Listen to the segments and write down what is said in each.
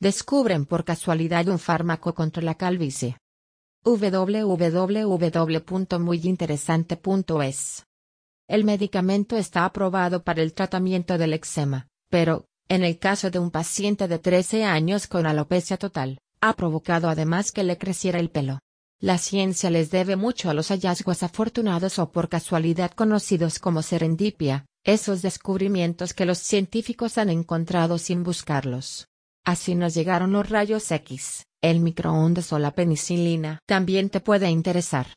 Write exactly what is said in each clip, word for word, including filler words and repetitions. Descubren por casualidad un fármaco contra la calvicie. w w w punto muy interesante punto es. El medicamento está aprobado para el tratamiento del eczema, pero, en el caso de un paciente de trece años con alopecia total, ha provocado además que le creciera el pelo. La ciencia les debe mucho a los hallazgos afortunados o por casualidad conocidos como serendipia, esos descubrimientos que los científicos han encontrado sin buscarlos. Así nos llegaron los rayos X, el microondas o la penicilina. También te puede interesar.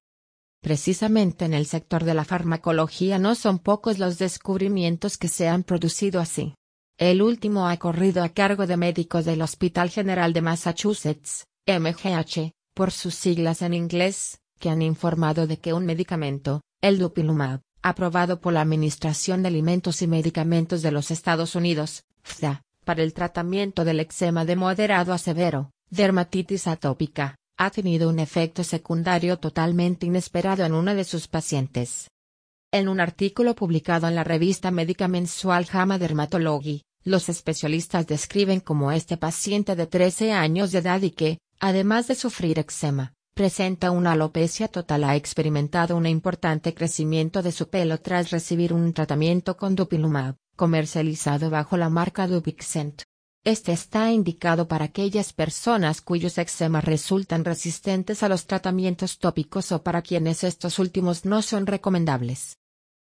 Precisamente en el sector de la farmacología no son pocos los descubrimientos que se han producido así. El último ha corrido a cargo de médicos del Hospital General de Massachusetts, M G H, por sus siglas en inglés, que han informado de que un medicamento, el Dupilumab, aprobado por la Administración de Alimentos y Medicamentos de los Estados Unidos, F D A, para el tratamiento del eczema de moderado a severo, dermatitis atópica, ha tenido un efecto secundario totalmente inesperado en una de sus pacientes. En un artículo publicado en la revista médica mensual JAMA Dermatology, los especialistas describen cómo este paciente de trece años de edad y que, además de sufrir eczema, presenta una alopecia total ha experimentado un importante crecimiento de su pelo tras recibir un tratamiento con Dupilumab, comercializado bajo la marca Dupixent. Este está indicado para aquellas personas cuyos eczemas resultan resistentes a los tratamientos tópicos o para quienes estos últimos no son recomendables.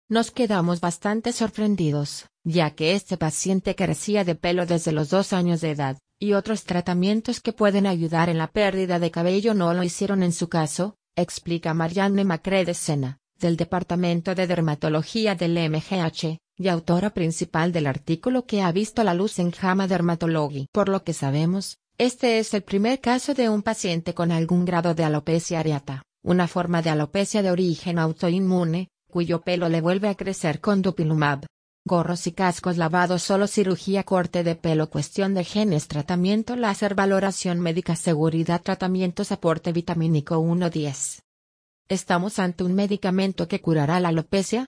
Nos quedamos bastante sorprendidos, ya que este paciente carecía de pelo desde los dos años de edad, y otros tratamientos que pueden ayudar en la pérdida de cabello no lo hicieron en su caso, explica Maryanne Makredes Senna, del Departamento de Dermatología del M G H. Y autora principal del artículo que ha visto la luz en JAMA Dermatology. Por lo que sabemos, este es el primer caso de un paciente con algún grado de alopecia areata, una forma de alopecia de origen autoinmune, cuyo pelo le vuelve a crecer con Dupilumab. Gorros y cascos lavados solo cirugía corte de pelo cuestión de genes tratamiento láser valoración médica seguridad tratamientos aporte vitamínico uno diez. ¿Estamos ante un medicamento que curará la alopecia?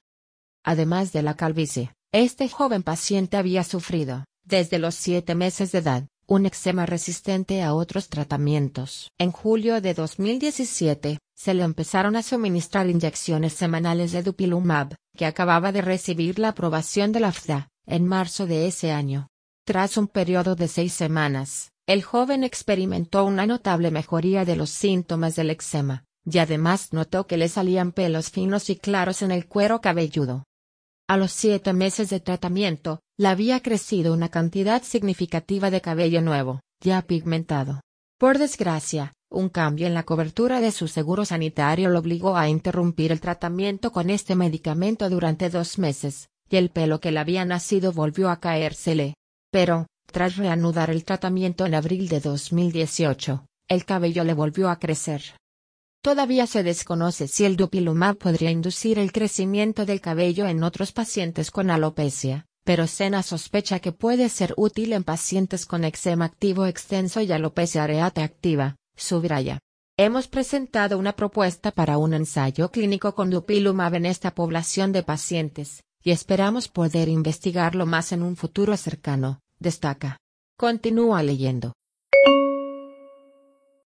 Además de la calvicie, este joven paciente había sufrido, desde los siete meses de edad, un eczema resistente a otros tratamientos. En julio de dos mil diecisiete, se le empezaron a suministrar inyecciones semanales de Dupilumab, que acababa de recibir la aprobación de la F D A, en marzo de ese año. Tras un periodo de seis semanas, el joven experimentó una notable mejoría de los síntomas del eczema, y además notó que le salían pelos finos y claros en el cuero cabelludo. A los siete meses de tratamiento, le había crecido una cantidad significativa de cabello nuevo, ya pigmentado. Por desgracia, un cambio en la cobertura de su seguro sanitario lo obligó a interrumpir el tratamiento con este medicamento durante dos meses, y el pelo que le había nacido volvió a caérsele. Pero, tras reanudar el tratamiento en abril de dos mil dieciocho, el cabello le volvió a crecer. Todavía se desconoce si el Dupilumab podría inducir el crecimiento del cabello en otros pacientes con alopecia, pero Senna sospecha que puede ser útil en pacientes con eczema activo extenso y alopecia areata activa, subraya. Hemos presentado una propuesta para un ensayo clínico con Dupilumab en esta población de pacientes, y esperamos poder investigarlo más en un futuro cercano, destaca. Continúa leyendo.